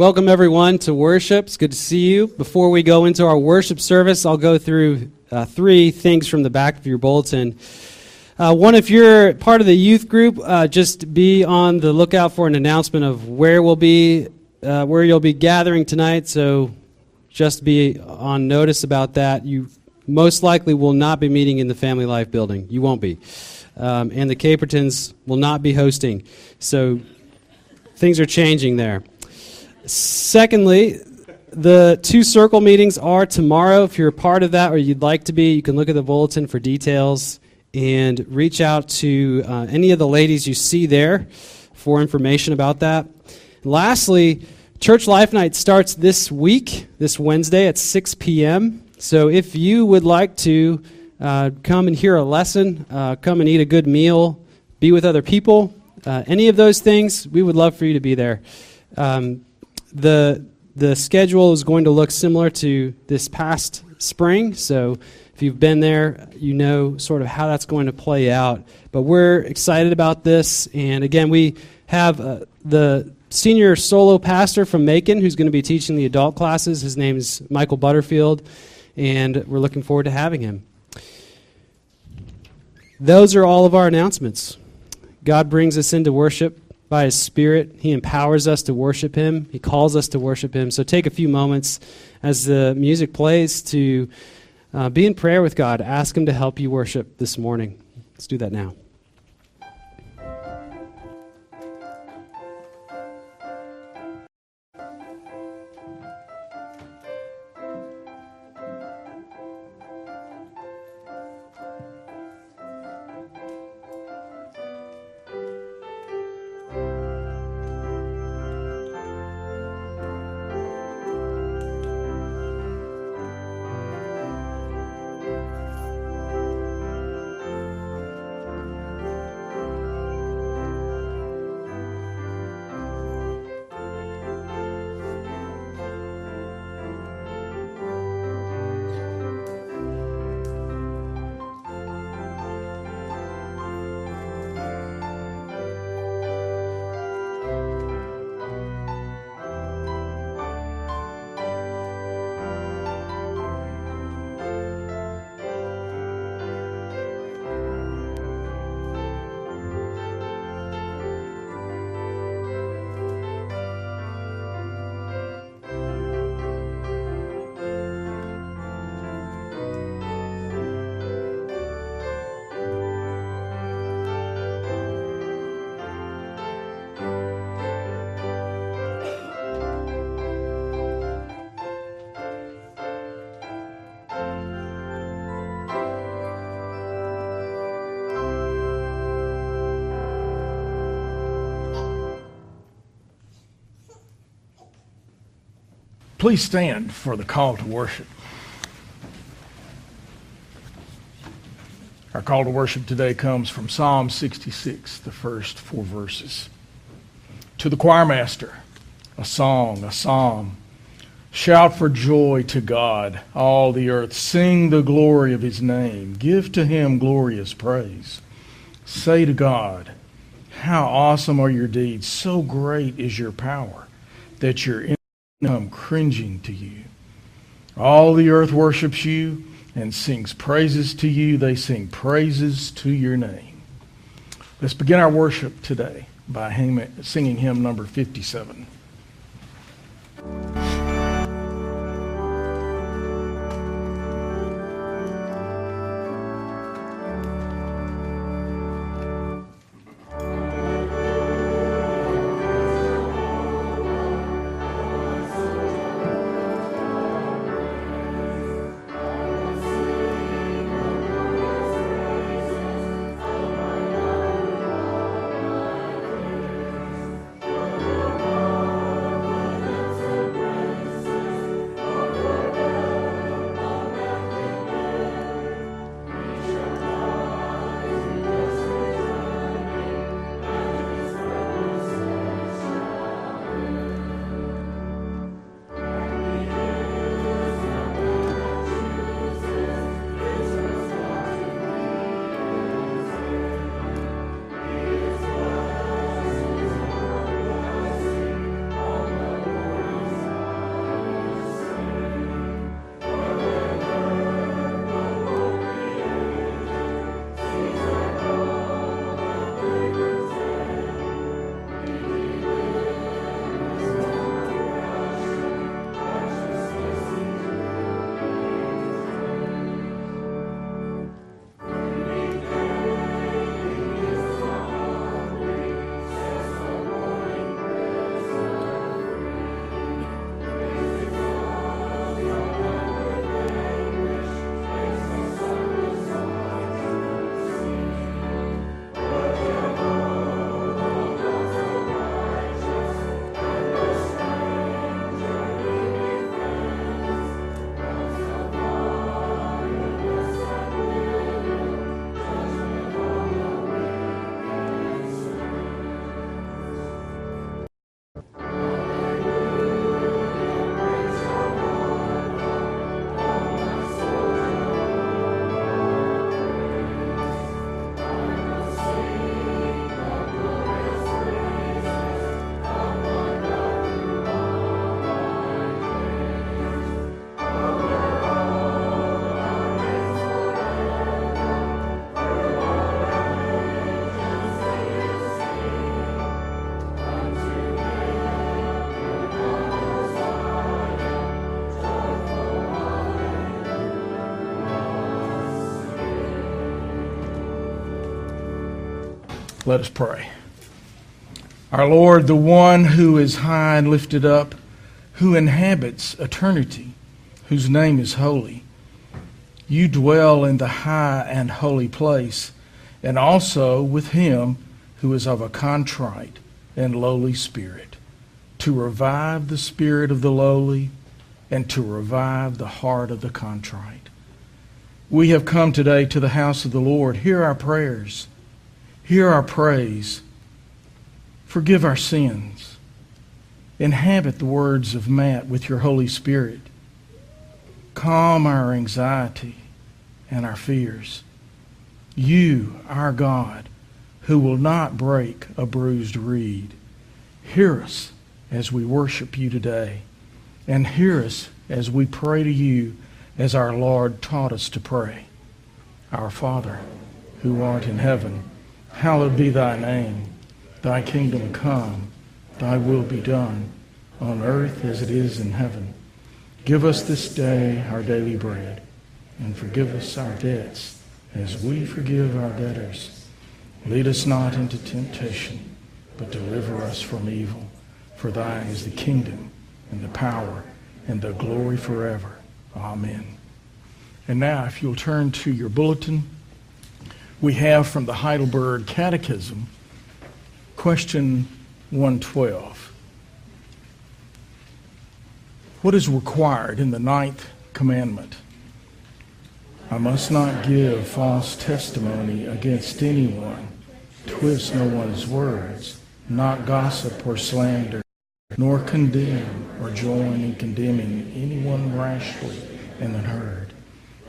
Welcome, everyone, to worship. It's good to see you. Before we go into our worship service, I'll go through three things from the back of your bulletin. One, if you're part of the youth group, just be on the lookout for an announcement of where you'll be gathering tonight, so just be on notice about that. You most likely will not be meeting in the Family Life building. You won't be. And the Capertons will not be hosting. So things are changing there. Secondly, the two circle meetings are tomorrow. If you're a part of that or you'd like to be, you can look at the bulletin for details and reach out to any of the ladies you see there for information about that. And lastly, Church Life Night starts this week, this Wednesday at 6 p.m. So if you would like to come and hear a lesson, come and eat a good meal, be with other people, any of those things, we would love for you to be there. The schedule is going to look similar to this past spring, so if you've been there, you know sort of how that's going to play out. But we're excited about this, and again, we have the senior solo pastor from Macon who's going to be teaching the adult classes. His name is Michael Butterfield, and we're looking forward to having him. Those are all of our announcements. God brings us into worship by His Spirit. He empowers us to worship Him. He calls us to worship Him. So take a few moments as the music plays to be in prayer with God. Ask Him to help you worship this morning. Let's do that now. Please stand for the call to worship. Our call to worship today comes from Psalm 66, the first four verses. To the choir master, a song, a psalm. Shout for joy to God, all the earth. Sing the glory of His name. Give to Him glorious praise. Say to God, how awesome are your deeds. So great is your power that your enemies come cringing to you. All the earth worships you and sings praises to you. They sing praises to your name. Let's begin our worship today by singing hymn number 57. Let us pray. Our Lord, the one who is high and lifted up, who inhabits eternity, whose name is holy, you dwell in the high and holy place, and also with him who is of a contrite and lowly spirit, to revive the spirit of the lowly and to revive the heart of the contrite. We have come today to the house of the Lord. Hear our prayers. Hear our praise. Forgive our sins. Inhabit the words of Matt with your Holy Spirit. Calm our anxiety and our fears. You, our God, who will not break a bruised reed, hear us as we worship you today, and hear us as we pray to you as our Lord taught us to pray. Our Father, who art in heaven, hallowed be thy name. Thy kingdom come, thy will be done, on earth as it is in heaven. Give us this day our daily bread, and forgive us our debts as we forgive our debtors. Lead us not into temptation, but deliver us from evil. For thine is the kingdom, and the power, and the glory forever. Amen. And now, if you'll turn to your bulletin, we have from the Heidelberg Catechism, question 112. What is required in the 9th commandment? I must not give false testimony against anyone, twist no one's words, not gossip or slander, nor condemn or join in condemning anyone rashly and unheard.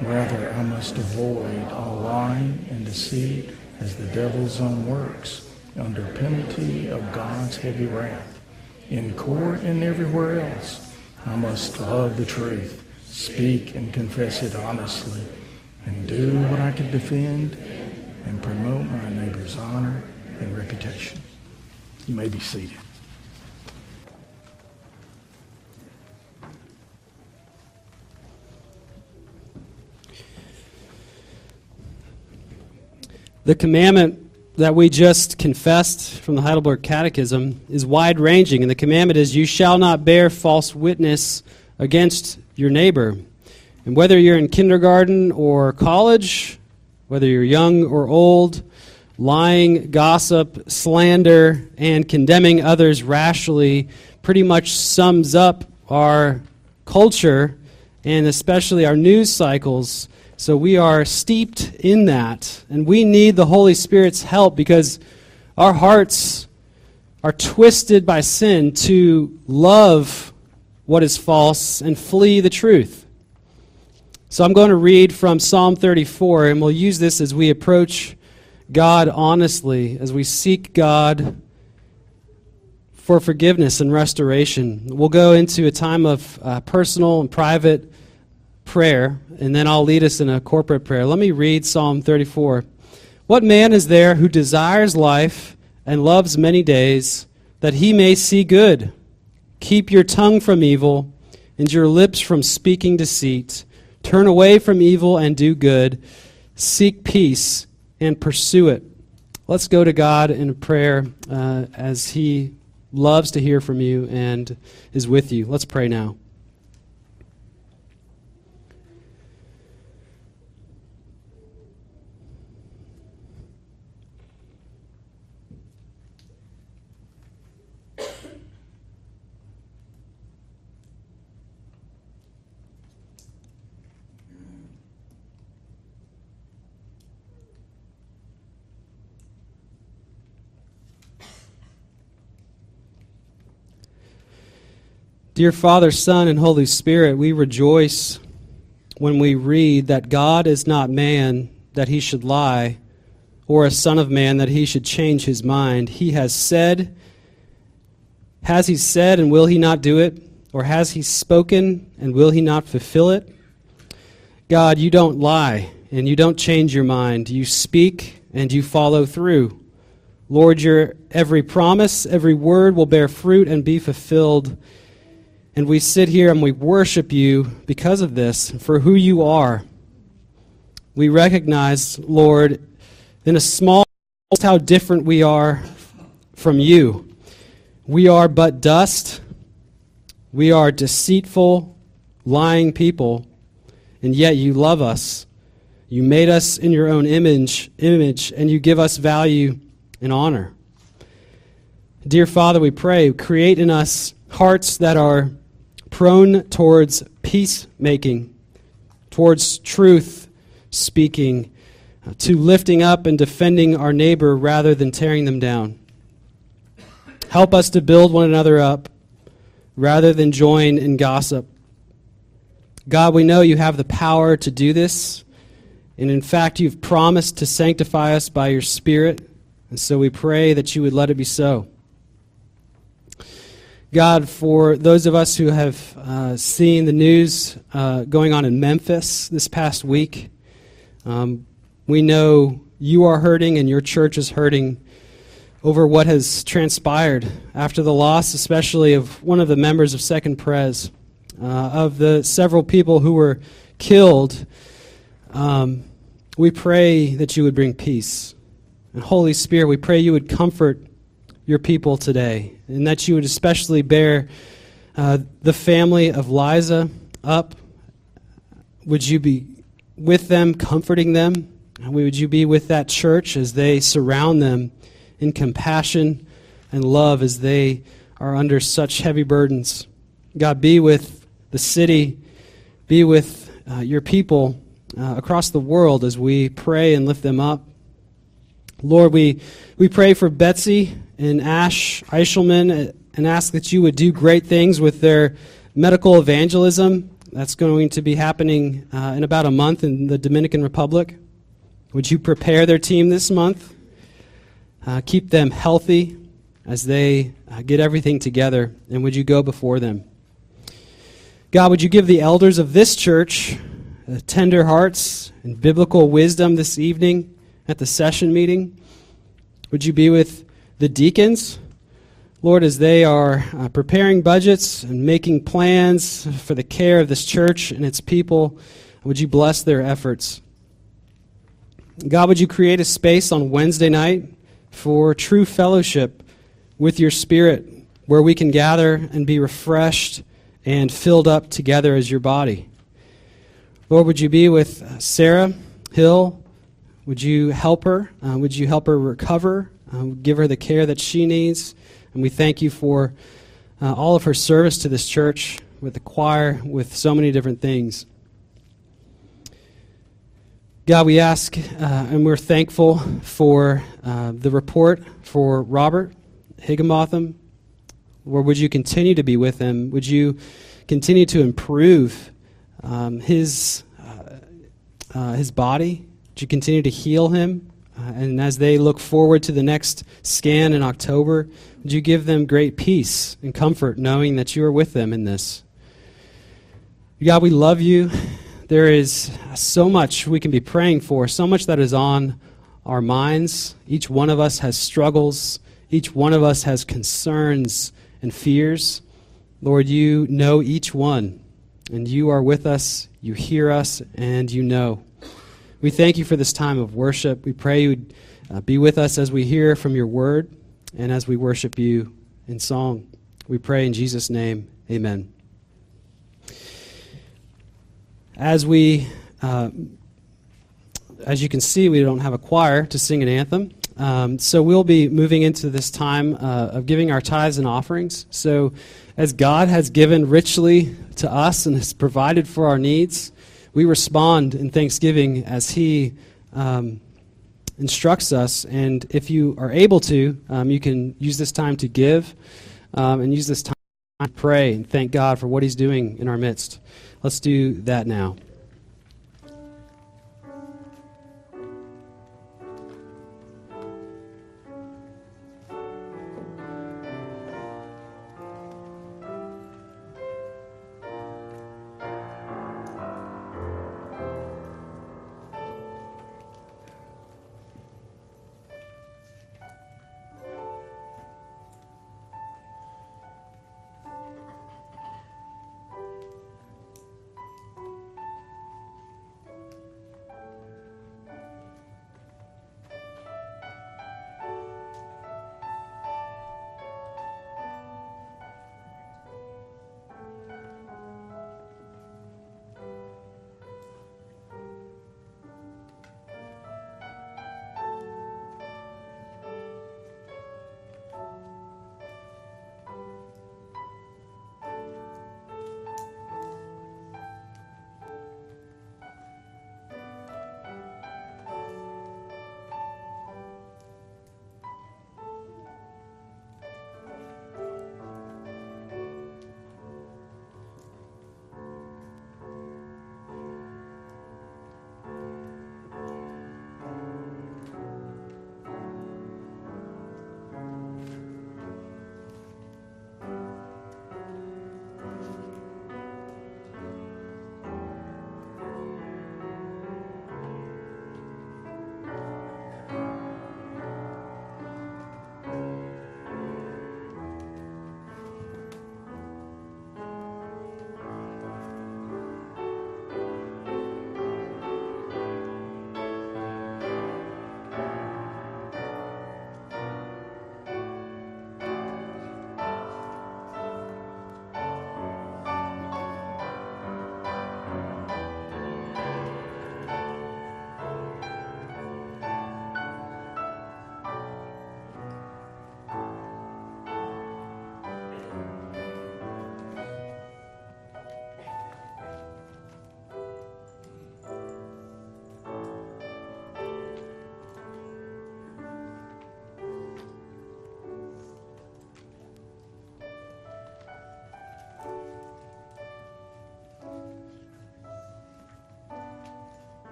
Rather, I must avoid all lying and deceit as the devil's own works, under penalty of God's heavy wrath. In court and everywhere else, I must love the truth, speak and confess it honestly, and do what I can defend and promote my neighbor's honor and reputation. You may be seated. The commandment that we just confessed from the Heidelberg Catechism is wide-ranging, and the commandment is, you shall not bear false witness against your neighbor. And whether you're in kindergarten or college, whether you're young or old, lying, gossip, slander, and condemning others rashly pretty much sums up our culture and especially our news cycles. So we are steeped in that, and we need the Holy Spirit's help because our hearts are twisted by sin to love what is false and flee the truth. So I'm going to read from Psalm 34, and we'll use this as we approach God honestly, as we seek God for forgiveness and restoration. We'll go into a time of personal and private prayer, and then I'll lead us in a corporate prayer. Let me read Psalm 34. What man is there who desires life and loves many days, that he may see good? Keep your tongue from evil and your lips from speaking deceit. Turn away from evil and do good. Seek peace and pursue it. Let's go to God in prayer as he loves to hear from you and is with you. Let's pray now. Dear Father, Son, and Holy Spirit, we rejoice when we read that God is not man that he should lie, or a son of man that he should change his mind. He has he said, and will he not do it? Or has he spoken, and will he not fulfill it? God, you don't lie, and you don't change your mind. You speak, and you follow through. Lord, your every promise, every word will bear fruit and be fulfilled. And we sit here and we worship you because of this, for who you are. We recognize, Lord, in a small how different we are from you. We are but dust. We are deceitful, lying people, and yet you love us. You made us in your own image, and you give us value and honor. Dear Father, we pray, create in us hearts that are prone towards peacemaking, towards truth speaking, to lifting up and defending our neighbor rather than tearing them down. Help us to build one another up rather than join in gossip. God, we know you have the power to do this. And in fact, you've promised to sanctify us by your Spirit, and so we pray that you would let it be so. God, for those of us who have seen the news going on in Memphis this past week, we know you are hurting and your church is hurting over what has transpired after the loss, especially of one of the members of Second Pres, of the several people who were killed. We pray that you would bring peace. And Holy Spirit, we pray you would comfort your people today, and that you would especially bear the family of Liza up. Would you be with them, comforting them? And would you be with that church as they surround them in compassion and love as they are under such heavy burdens? God, be with the city, be with your people across the world as we pray and lift them up. Lord, we pray for Betsy and Ash Eichelman and ask that you would do great things with their medical evangelism that's going to be happening in about a month in the Dominican Republic. Would you prepare their team this month? Keep them healthy as they get everything together, and would you go before them? God, would you give the elders of this church tender hearts and biblical wisdom this evening at the session meeting? Would you be with the deacons, Lord, as they are preparing budgets and making plans for the care of this church and its people? Would you bless their efforts? God, would you create a space on Wednesday night for true fellowship with your Spirit, where we can gather and be refreshed and filled up together as your body? Lord, would you be with Sarah Hill? Would you help her? Would you help her recover? Give her the care that she needs? And we thank you for all of her service to this church, with the choir, with so many different things. God, we ask and we're thankful for the report for Robert Higginbotham. Lord, would you continue to be with him? Would you continue to improve his body? Would you continue to heal him? And as they look forward to the next scan in October, would you give them great peace and comfort knowing that you are with them in this? God, we love you. There is so much we can be praying for, so much that is on our minds. Each one of us has struggles. Each one of us has concerns and fears. Lord, you know each one, and you are with us, you hear us, and you know. We thank you for this time of worship. We pray you would be with us as we hear from your word and as we worship you in song. We pray in Jesus' name, amen. As we, as you can see, we don't have a choir to sing an anthem. So we'll be moving into this time of giving our tithes and offerings. So as God has given richly to us and has provided for our needs, we respond in thanksgiving as he instructs us. And if you are able to, you can use this time to give and use this time to pray and thank God for what he's doing in our midst. Let's do that now.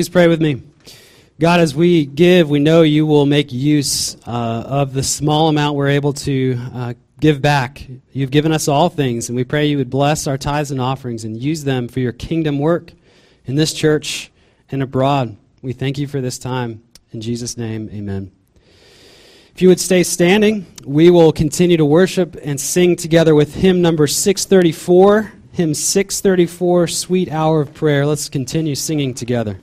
Please pray with me. God, as we give, we know you will make use of the small amount we're able to give back. You've given us all things, and we pray you would bless our tithes and offerings and use them for your kingdom work in this church and abroad. We thank you for this time. In Jesus' name, amen. If you would stay standing, we will continue to worship and sing together with hymn number 634. Hymn 634, Sweet Hour of Prayer. Let's continue singing together.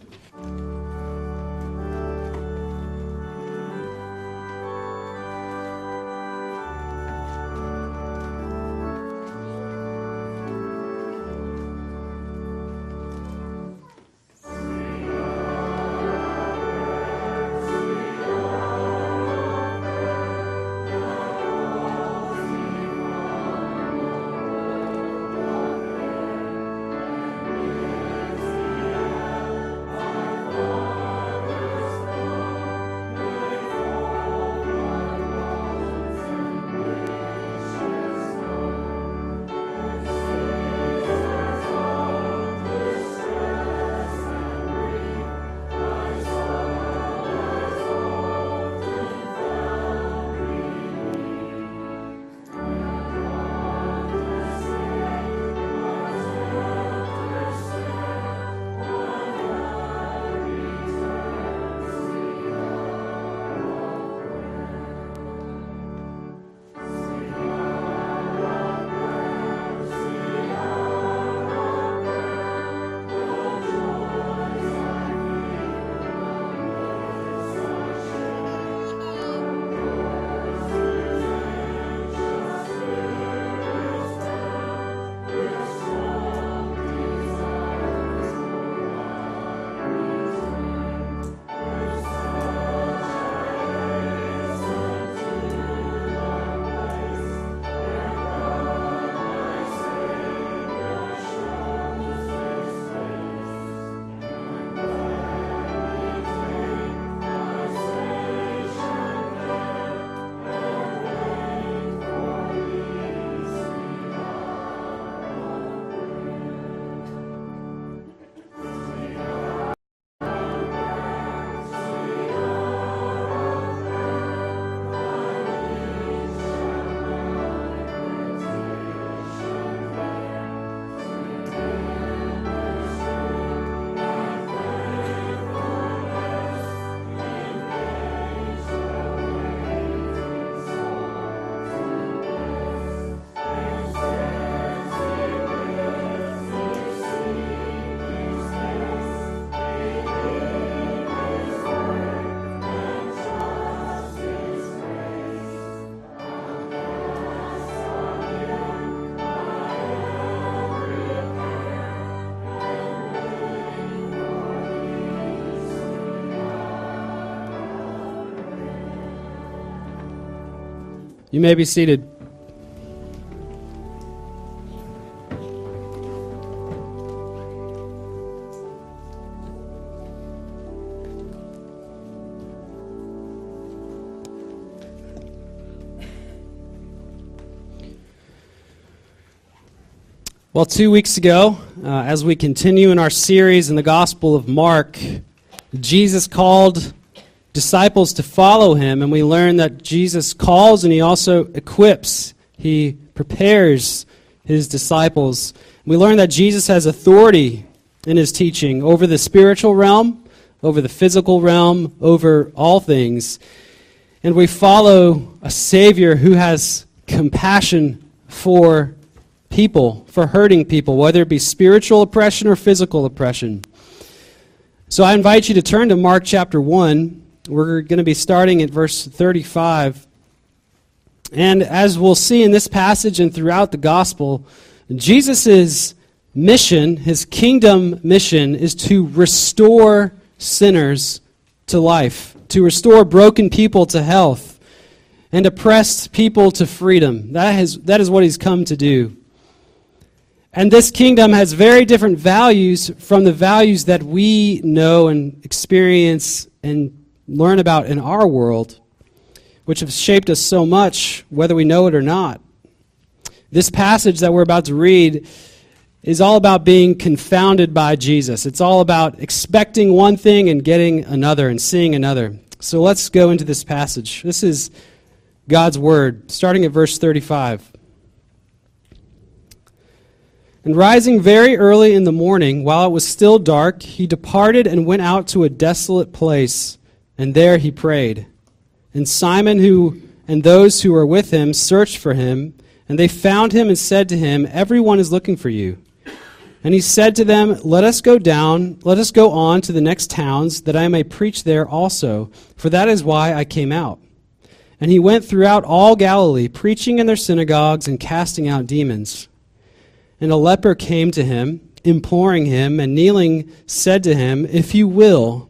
You may be seated. Well, 2 weeks ago, as we continue in our series in the Gospel of Mark, Jesus called disciples to follow him, and we learn that Jesus calls and he also equips. He prepares his disciples. We learn that Jesus has authority in his teaching over the spiritual realm, over the physical realm, over all things. And we follow a Savior who has compassion for people, for hurting people, whether it be spiritual oppression or physical oppression. So I invite you to turn to Mark chapter 1. We're going to be starting at verse 35. And as we'll see in this passage and throughout the gospel, Jesus' mission, his kingdom mission, is to restore sinners to life, to restore broken people to health, and oppressed people to freedom. That is what he's come to do. And this kingdom has very different values from the values that we know and experience and learn about in our world, which have shaped us so much, whether we know it or not. This passage that we're about to read is all about being confounded by Jesus. It's all about expecting one thing and getting another and seeing another. So let's go into this passage. This is God's Word, starting at verse 35. And rising very early in the morning, while it was still dark, he departed and went out to a desolate place, and there he prayed. And Simon and those who were with him searched for him, and they found him and said to him, "Everyone is looking for you." And he said to them, let us go on to the next towns, that I may preach there also, for that is why I came out." And he went throughout all Galilee, preaching in their synagogues and casting out demons. And a leper came to him, imploring him, and kneeling said to him, "If you will,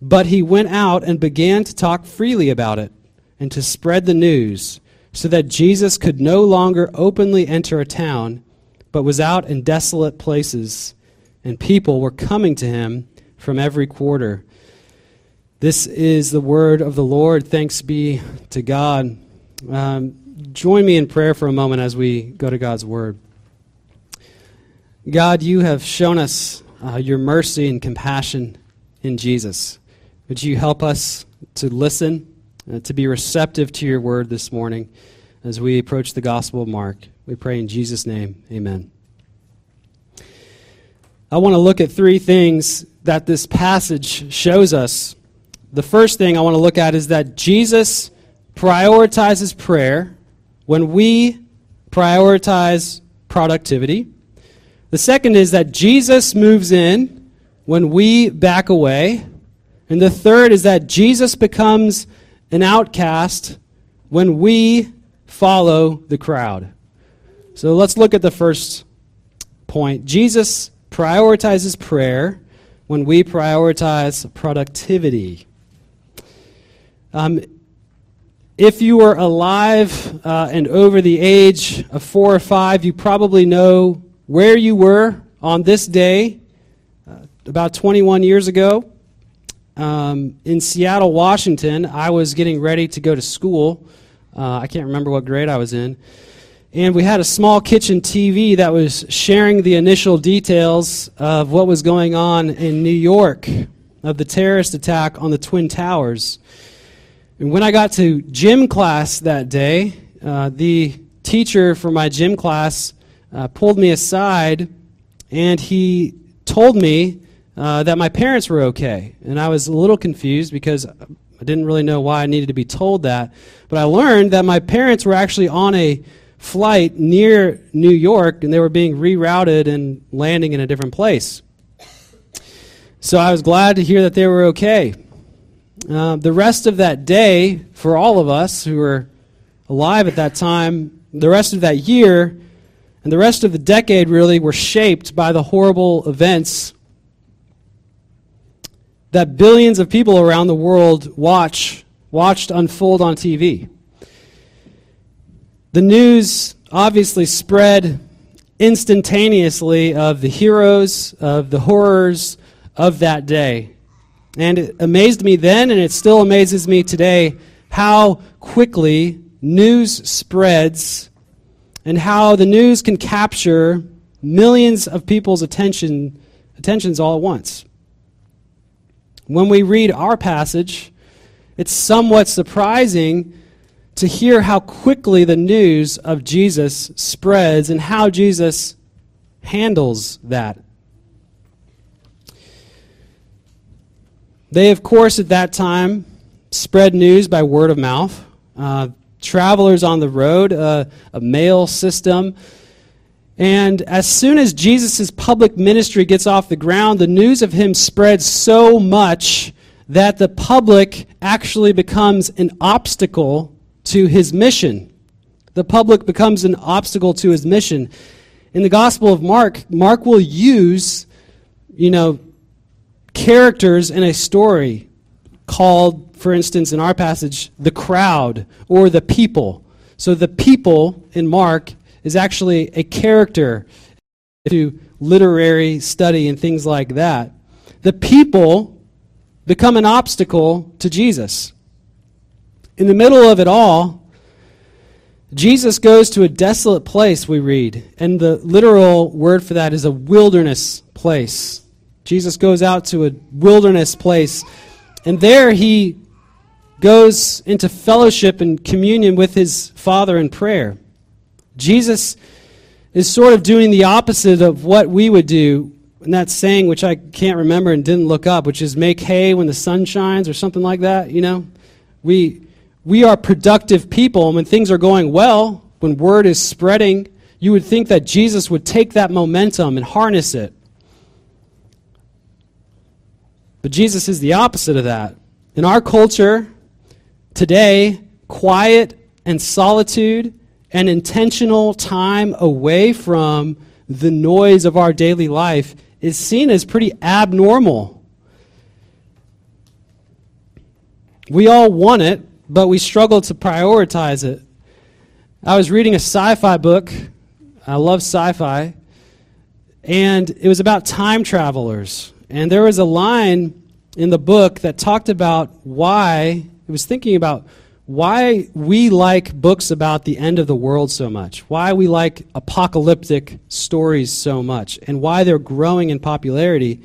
But he went out and began to talk freely about it, and to spread the news, so that Jesus could no longer openly enter a town, but was out in desolate places, and people were coming to him from every quarter. This is the word of the Lord. Thanks be to God. Join me in prayer for a moment as we go to God's word. God, you have shown us your mercy and compassion in Jesus. Would you help us to listen, to be receptive to your word this morning as we approach the Gospel of Mark? We pray in Jesus' name, amen. I want to look at three things that this passage shows us. The first thing I want to look at is that Jesus prioritizes prayer when we prioritize productivity. The second is that Jesus moves in when we back away. And the third is that Jesus becomes an outcast when we follow the crowd. So let's look at the first point. Jesus prioritizes prayer when we prioritize productivity. If you were alive and over the age of 4 or 5, you probably know where you were on this day about 21 years ago. In Seattle, Washington, I was getting ready to go to school. I can't remember what grade I was in. And we had a small kitchen TV that was sharing the initial details of what was going on in New York, of the terrorist attack on the Twin Towers. And when I got to gym class that day, the teacher for my gym class pulled me aside, and he told me that my parents were okay. And I was a little confused because I didn't really know why I needed to be told that. But I learned that my parents were actually on a flight near New York, and they were being rerouted and landing in a different place. So I was glad to hear that they were okay. The rest of that day, for all of us who were alive at that time, the rest of that year, and the rest of the decade really were shaped by the horrible events that billions of people around the world watched unfold on TV. The news obviously spread instantaneously of the heroes, of the horrors of that day. And it amazed me then, and it still amazes me today, how quickly news spreads and how the news can capture millions of people's attentions all at once. When we read our passage, it's somewhat surprising to hear how quickly the news of Jesus spreads and how Jesus handles that. They, of course, at that time spread news by word of mouth. Travelers on the road, a mail system. And as soon as Jesus' public ministry gets off the ground, the news of him spreads so much that the public actually becomes an obstacle to his mission. The public becomes an obstacle to his mission. In the Gospel of Mark, Mark will use, characters in a story called, for instance, in our passage, the crowd or the people. So the people in Mark is actually a character to literary study and things like that. The people become an obstacle to Jesus. In the middle of it all, Jesus goes to a desolate place, we read, and the literal word for that is a wilderness place. Jesus goes out to a wilderness place, and there he goes into fellowship and communion with his Father in prayer. Jesus is sort of doing the opposite of what we would do, and that saying, which I can't remember and didn't look up, which is make hay when the sun shines or something like that, We are productive people, and when things are going well, when word is spreading, you would think that Jesus would take that momentum and harness it. But Jesus is the opposite of that. In our culture today, quiet and solitude and intentional time away from the noise of our daily life is seen as pretty abnormal. We all want it, but we struggle to prioritize it. I was reading a sci-fi book. I love sci-fi. And it was about time travelers. And there was a line in the book that talked about why, it was thinking about why we like books about the end of the world so much, why we like apocalyptic stories so much, and why they're growing in popularity.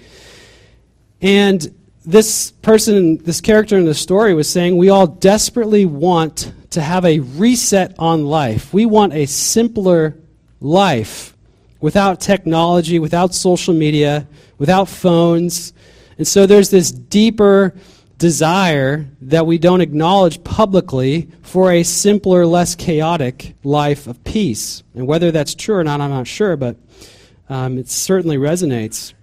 And this person, this character in the story was saying we all desperately want to have a reset on life. We want a simpler life without technology, without social media, without phones. And so there's this deeper desire that we don't acknowledge publicly for a simpler, less chaotic life of peace. And whether that's true or not, I'm not sure, but it certainly resonates.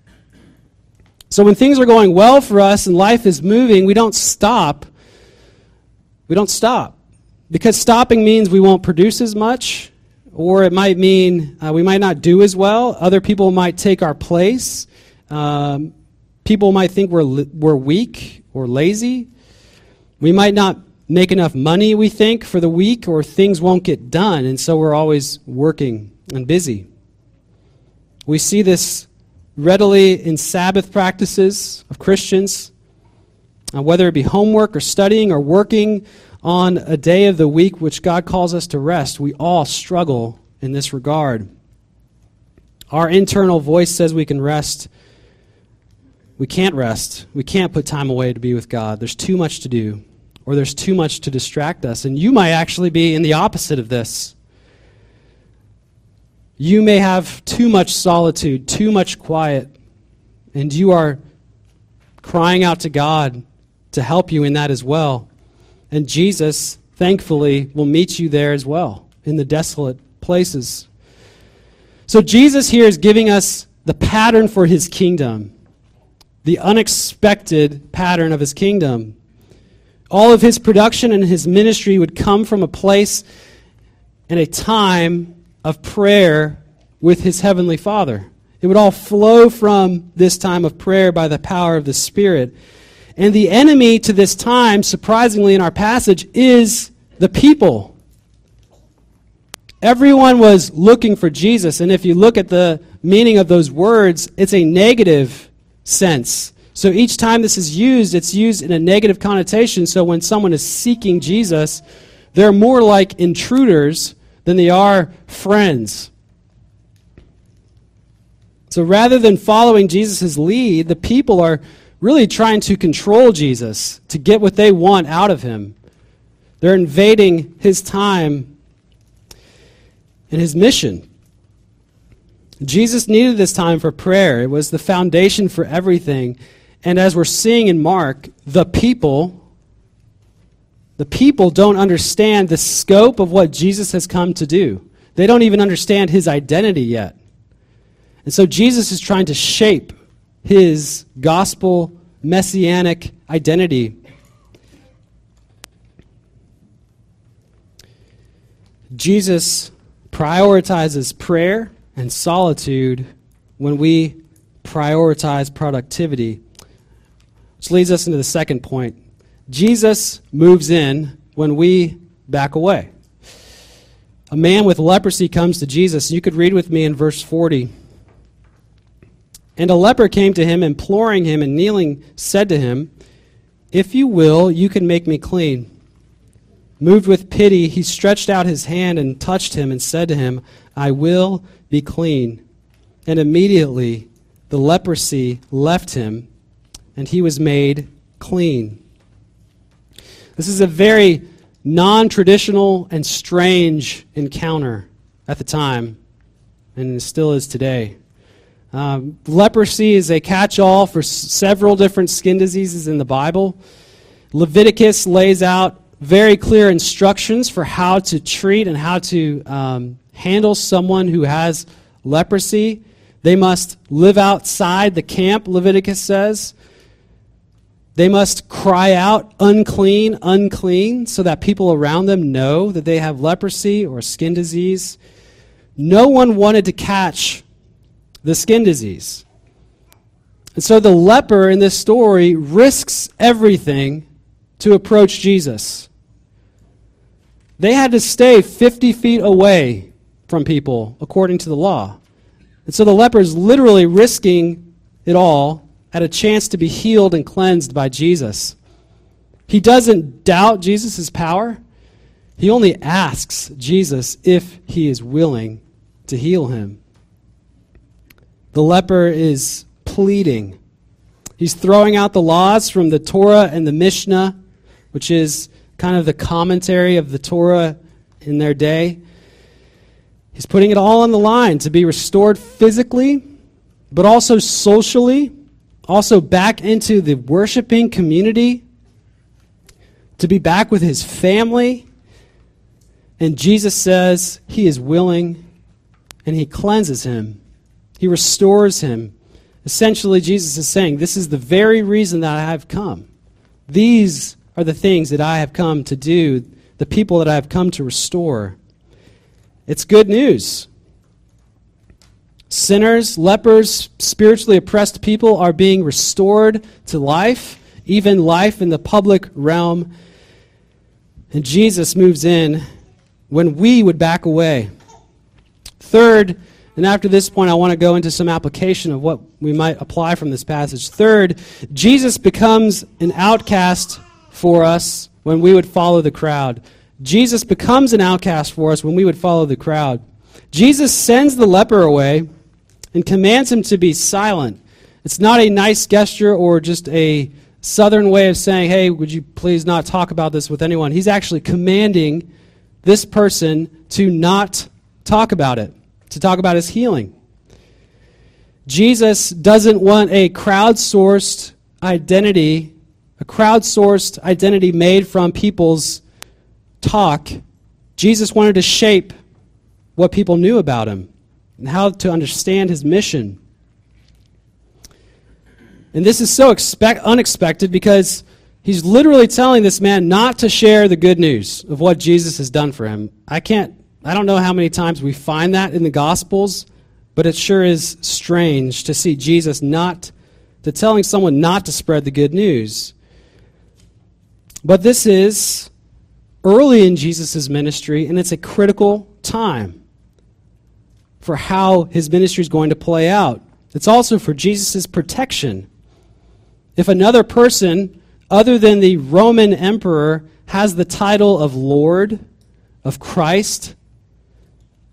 So when things are going well for us and life is moving, we don't stop. We don't stop. Because stopping means we won't produce as much, or it might mean we might not do as well. Other people might take our place. People might think we're weak or lazy. We might not make enough money, we think, for the week, or things won't get done, and so we're always working and busy. We see this readily in Sabbath practices of Christians, whether it be homework or studying or working on a day of the week which God calls us to rest. We all struggle in this regard. Our internal voice says we can rest. We can't rest. We can't put time away to be with God. There's too much to do, or there's too much to distract us. And you might actually be in the opposite of this. You may have too much solitude, too much quiet, and you are crying out to God to help you in that as well. And Jesus, thankfully, will meet you there as well, in the desolate places. So Jesus here is giving us the pattern for his kingdom, the unexpected pattern of his kingdom. All of his production and his ministry would come from a place and a time of prayer with his heavenly Father. It would all flow from this time of prayer by the power of the Spirit. And the enemy to this time, surprisingly in our passage, is the people. Everyone was looking for Jesus, and if you look at the meaning of those words, it's a negative sense. So each time this is used, it's used in a negative connotation. So when someone is seeking Jesus, they're more like intruders than they are friends. So rather than following Jesus' lead, the people are really trying to control Jesus, to get what they want out of him. They're invading his time and his mission. Jesus needed this time for prayer. It was the foundation for everything. And as we're seeing in Mark, the people don't understand the scope of what Jesus has come to do. They don't even understand his identity yet. And so Jesus is trying to shape his gospel messianic identity. Jesus prioritizes prayer and solitude when we prioritize productivity. Which leads us into the second point. Jesus moves in when we back away. A man with leprosy comes to Jesus. You could read with me in verse 40. And a leper came to him, imploring him, and kneeling, said to him, "If you will, you can make me clean." Moved with pity, he stretched out his hand and touched him and said to him, "I will be clean." And immediately the leprosy left him, and he was made clean. This is a very non-traditional and strange encounter at the time, and it still is today. Leprosy is a catch-all for several different skin diseases in the Bible. Leviticus lays out very clear instructions for how to treat and how to handle someone who has leprosy. They must live outside the camp, Leviticus says. They must cry out, "Unclean, unclean," so that people around them know that they have leprosy or skin disease. No one wanted to catch the skin disease. And so the leper in this story risks everything to approach Jesus. They had to stay 50 feet away from people, according to the law. And so the leper is literally risking it all at a chance to be healed and cleansed by Jesus. He doesn't doubt Jesus' power. He only asks Jesus if he is willing to heal him. The leper is pleading. He's throwing out the laws from the Torah and the Mishnah, which is kind of the commentary of the Torah in their day. He's putting it all on the line to be restored physically, but also socially, also back into the worshiping community, to be back with his family. And Jesus says he is willing, and he cleanses him. He restores him. Essentially, Jesus is saying, this is the very reason that I have come. These are the things that I have come to do, the people that I have come to restore. It's good news. Sinners, lepers, spiritually oppressed people are being restored to life, even life in the public realm. And Jesus moves in when we would back away. Third, and after this point, I want to go into some application of what we might apply from this passage. Third, Jesus becomes an outcast for us when we would follow the crowd. Jesus becomes an outcast for us when we would follow the crowd. Jesus sends the leper away and commands him to be silent. It's not a nice gesture or just a southern way of saying, hey, would you please not talk about this with anyone? He's actually commanding this person to not talk about it, to talk about his healing. Jesus doesn't want a crowdsourced identity made from people's talk. Jesus wanted to shape what people knew about him and how to understand his mission. And this is so unexpected because he's literally telling this man not to share the good news of what Jesus has done for him. I don't know how many times we find that in the Gospels, but it sure is strange to see Jesus telling someone not to spread the good news. But this is early in Jesus' ministry, and it's a critical time for how his ministry is going to play out. It's also for Jesus' protection. If another person other than the Roman emperor has the title of Lord, of Christ,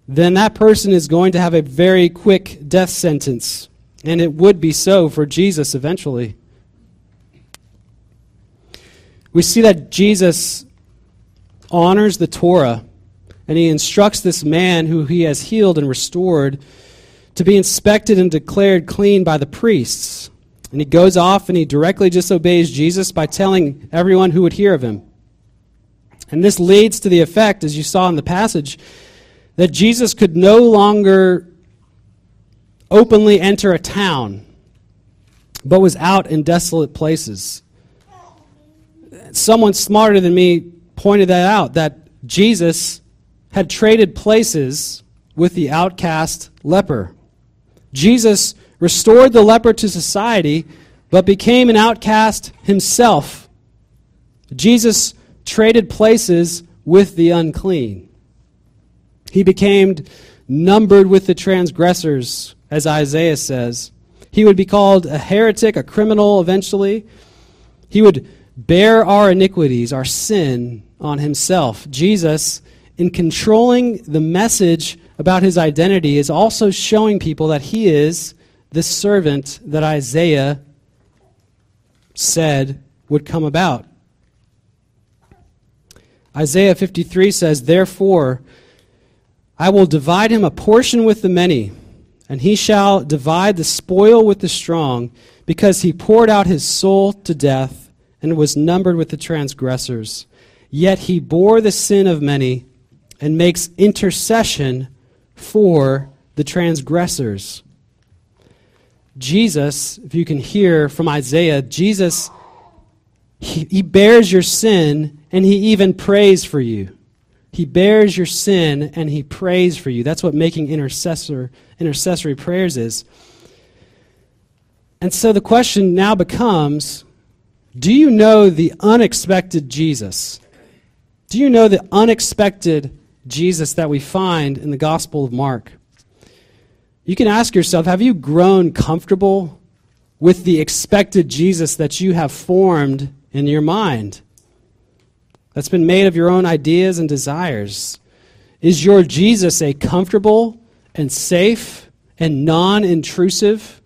then that person is going to have a very quick death sentence, and it would be so for Jesus eventually. We see that Jesus honors the Torah, and he instructs this man who he has healed and restored to be inspected and declared clean by the priests. And he goes off and he directly disobeys Jesus by telling everyone who would hear of him. And this leads to the effect, as you saw in the passage, that Jesus could no longer openly enter a town, but was out in desolate places. Someone smarter than me pointed that out, that Jesus had traded places with the outcast leper. Jesus restored the leper to society, but became an outcast himself. Jesus traded places with the unclean. He became numbered with the transgressors, as Isaiah says. He would be called a heretic, a criminal eventually. He would bear our iniquities, our sin, on himself. Jesus, in controlling the message about his identity, is also showing people that he is the servant that Isaiah said would come about. Isaiah 53 says, "Therefore, I will divide him a portion with the many, and he shall divide the spoil with the strong, because he poured out his soul to death and was numbered with the transgressors. Yet he bore the sin of many and makes intercession for the transgressors." Jesus, if you can hear from Isaiah, Jesus, he bears your sin and he even prays for you. He bears your sin and he prays for you. That's what making intercessory prayers is. And so the question now becomes, do you know the unexpected Jesus? Do you know the unexpected Jesus that we find in the Gospel of Mark? You can ask yourself, have you grown comfortable with the expected Jesus that you have formed in your mind, that's been made of your own ideas and desires? Is your Jesus a comfortable and safe and non-intrusive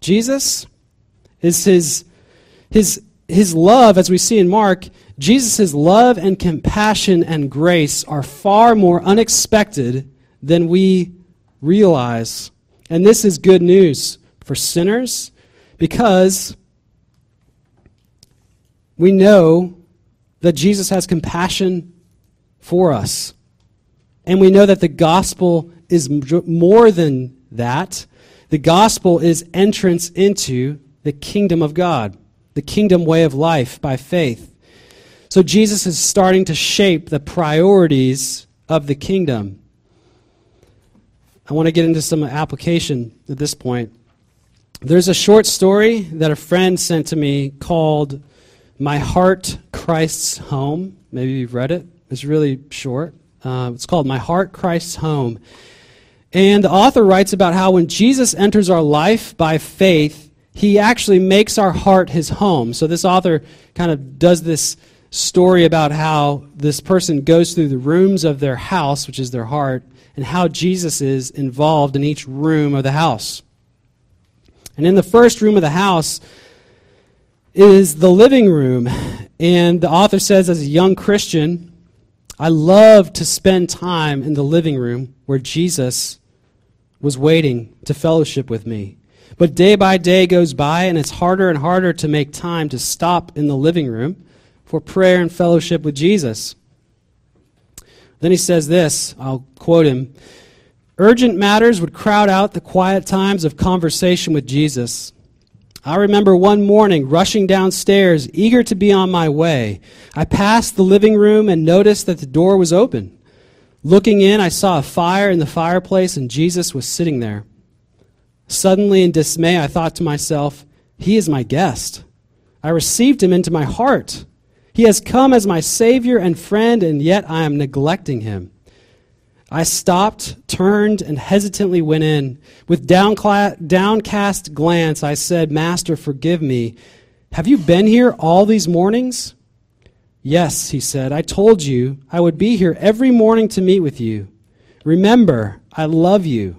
Jesus? Is his love, as we see in Mark, Jesus' love and compassion and grace are far more unexpected than we realize. And this is good news for sinners, because we know that Jesus has compassion for us. And we know that the gospel is more than that. The gospel is entrance into the kingdom of God, the kingdom way of life by faith. So Jesus is starting to shape the priorities of the kingdom. I want to get into some application at this point. There's a short story that a friend sent to me called My Heart, Christ's Home. Maybe you've read it. It's really short. It's called My Heart, Christ's Home. And the author writes about how when Jesus enters our life by faith, he actually makes our heart his home. So this author kind of does this story about how this person goes through the rooms of their house, which is their heart, and how Jesus is involved in each room of the house. And in the first room of the house is the living room. And the author says, as a young Christian, I love to spend time in the living room where Jesus was waiting to fellowship with me. But day by day goes by, and it's harder and harder to make time to stop in the living room for prayer and fellowship with Jesus. Then he says this, I'll quote him, "Urgent matters would crowd out the quiet times of conversation with Jesus. I remember one morning rushing downstairs, eager to be on my way. I passed the living room and noticed that the door was open. Looking in, I saw a fire in the fireplace, and Jesus was sitting there. Suddenly, in dismay, I thought to myself, he is my guest. I received him into my heart. He has come as my Savior and friend, and yet I am neglecting him. I stopped, turned, and hesitantly went in. With downcast glance, I said, 'Master, forgive me. Have you been here all these mornings?' 'Yes,' he said. 'I told you I would be here every morning to meet with you. Remember, I love you.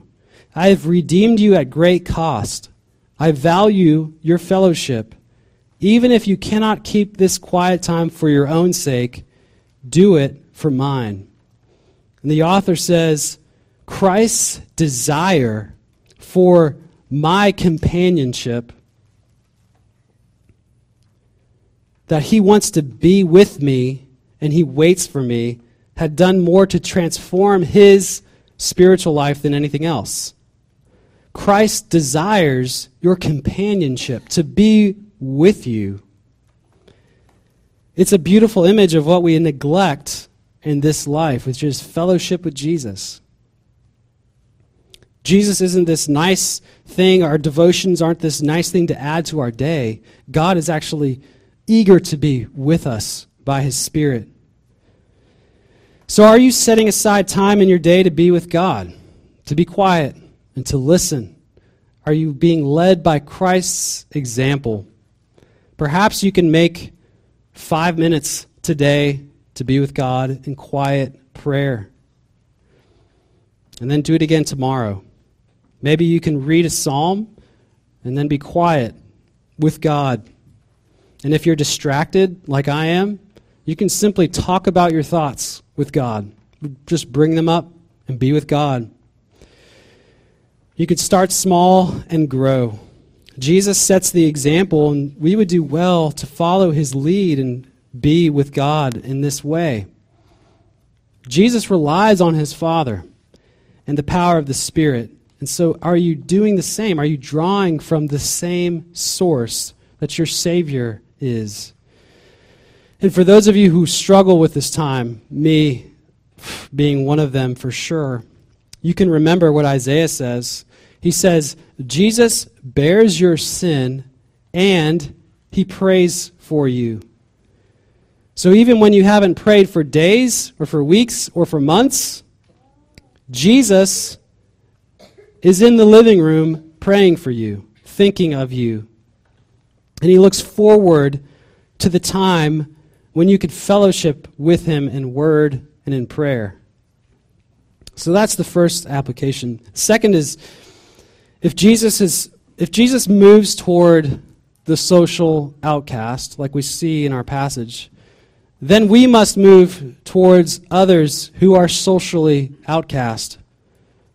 I have redeemed you at great cost. I value your fellowship. Even if you cannot keep this quiet time for your own sake, do it for mine.'" And the author says, Christ's desire for my companionship, that he wants to be with me and he waits for me, had done more to transform his spiritual life than anything else. Christ desires your companionship, to be with you. It's a beautiful image of what we neglect in this life, which is fellowship with Jesus. Jesus isn't this nice thing. Our devotions aren't this nice thing to add to our day. God is actually eager to be with us by his Spirit. So are you setting aside time in your day to be with God, to be quiet, and to listen? Are you being led by Christ's example? Perhaps you can make 5 minutes today to be with God in quiet prayer. And then do it again tomorrow. Maybe you can read a psalm and then be quiet with God. And if you're distracted, like I am, you can simply talk about your thoughts with God. Just bring them up and be with God. You could start small and grow. Jesus sets the example, and we would do well to follow his lead and be with God in this way. Jesus relies on his Father and the power of the Spirit. And so are you doing the same? Are you drawing from the same source that your Savior is? And for those of you who struggle with this time, me being one of them for sure, you can remember what Isaiah says. He says, Jesus bears your sin and he prays for you. So even when you haven't prayed for days or for weeks or for months, Jesus is in the living room praying for you, thinking of you. And he looks forward to the time when you could fellowship with him in word and in prayer. So that's the first application. Second is, if Jesus moves toward the social outcast, like we see in our passage, then we must move towards others who are socially outcast.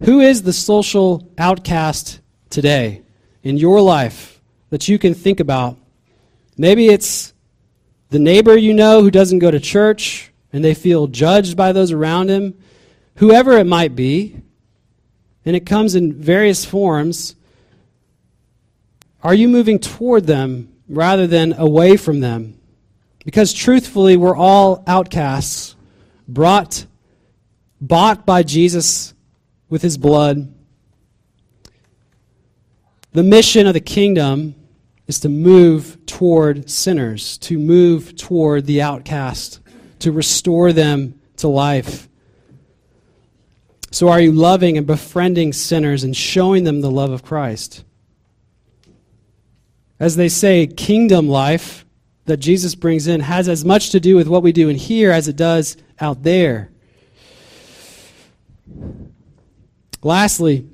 Who is the social outcast today in your life that you can think about? Maybe it's the neighbor you know who doesn't go to church and they feel judged by those around him. Whoever it might be, and it comes in various forms, are you moving toward them rather than away from them? Because truthfully, we're all outcasts, bought by Jesus with his blood. The mission of the kingdom is to move toward sinners, to move toward the outcast, to restore them to life. So are you loving and befriending sinners and showing them the love of Christ? As they say, kingdom life that Jesus brings in has as much to do with what we do in here as it does out there. Lastly,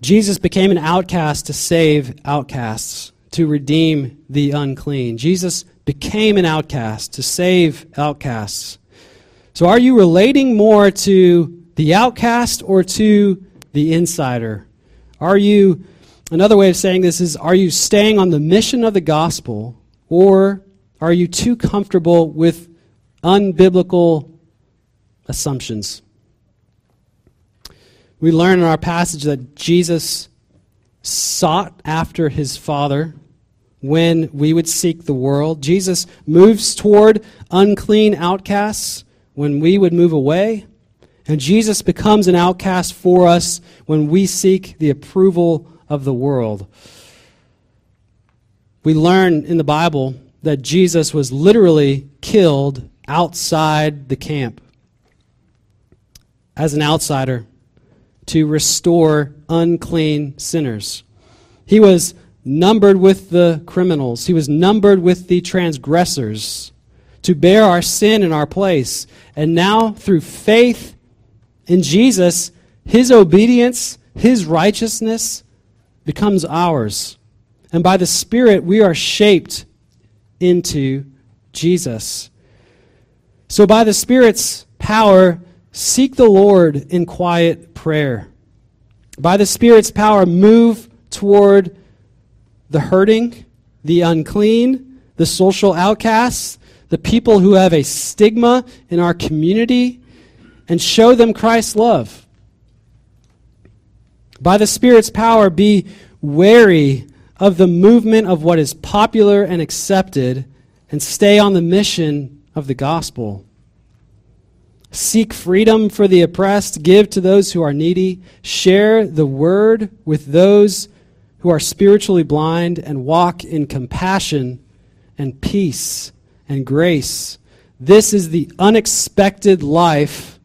Jesus became an outcast to save outcasts, to redeem the unclean. Jesus became an outcast to save outcasts. So are you relating more to the outcast or to the insider? Are you, another way of saying this is, are you staying on the mission of the gospel, or are you too comfortable with unbiblical assumptions? We learn in our passage that Jesus sought after his Father when we would seek the world. Jesus moves toward unclean outcasts when we would move away. And Jesus becomes an outcast for us when we seek the approval of the world. We learn in the Bible that Jesus was literally killed outside the camp as an outsider to restore unclean sinners. He was numbered with the criminals. He was numbered with the transgressors to bear our sin in our place. And now through faith in Jesus, his obedience, his righteousness becomes ours. And by the Spirit, we are shaped into Jesus. So by the Spirit's power, seek the Lord in quiet prayer. By the Spirit's power, move toward the hurting, the unclean, the social outcasts, the people who have a stigma in our community, and show them Christ's love. By the Spirit's power, be wary of the movement of what is popular and accepted, and stay on the mission of the gospel. Seek freedom for the oppressed. Give to those who are needy. Share the word with those who are spiritually blind, and walk in compassion and peace and grace. This is the unexpected life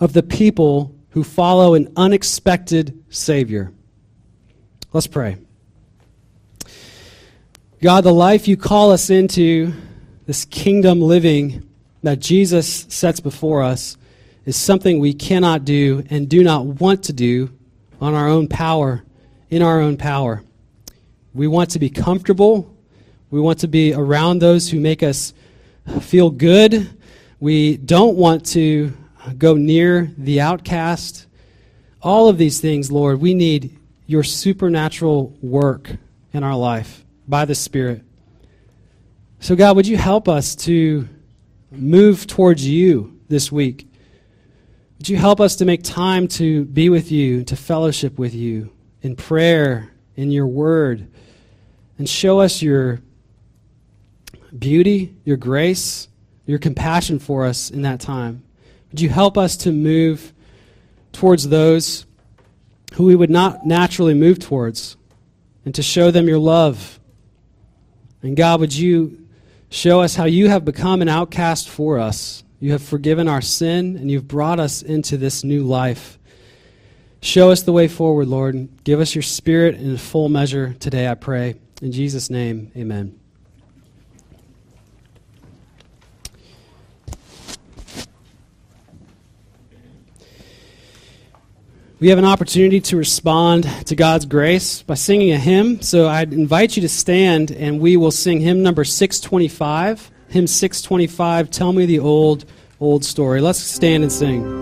of the people who follow an unexpected Savior. Let's pray. God, the life you call us into, this kingdom living that Jesus sets before us, is something we cannot do and do not want to do on our own power, in our own power. We want to be comfortable. We want to be around those who make us feel good. We don't want to go near the outcast. All of these things, Lord, we need your supernatural work in our life by the Spirit. So, God, would you help us to move towards you this week? Would you help us to make time to be with you, to fellowship with you in prayer, in your word, and show us your beauty, your grace, your compassion for us in that time. Would you help us to move towards those who we would not naturally move towards, and to show them your love? And God, would you show us how you have become an outcast for us. You have forgiven our sin, and you've brought us into this new life. Show us the way forward, Lord, and give us your Spirit in full measure today, I pray. In Jesus' name, amen. We have an opportunity to respond to God's grace by singing a hymn. So I'd invite you to stand, and we will sing hymn number 625. Hymn 625, Tell Me the Old, Old Story. Let's stand and sing.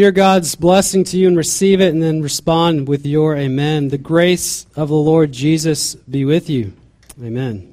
Hear God's blessing to you and receive it, and then respond with your amen. The grace of the Lord Jesus be with you. Amen.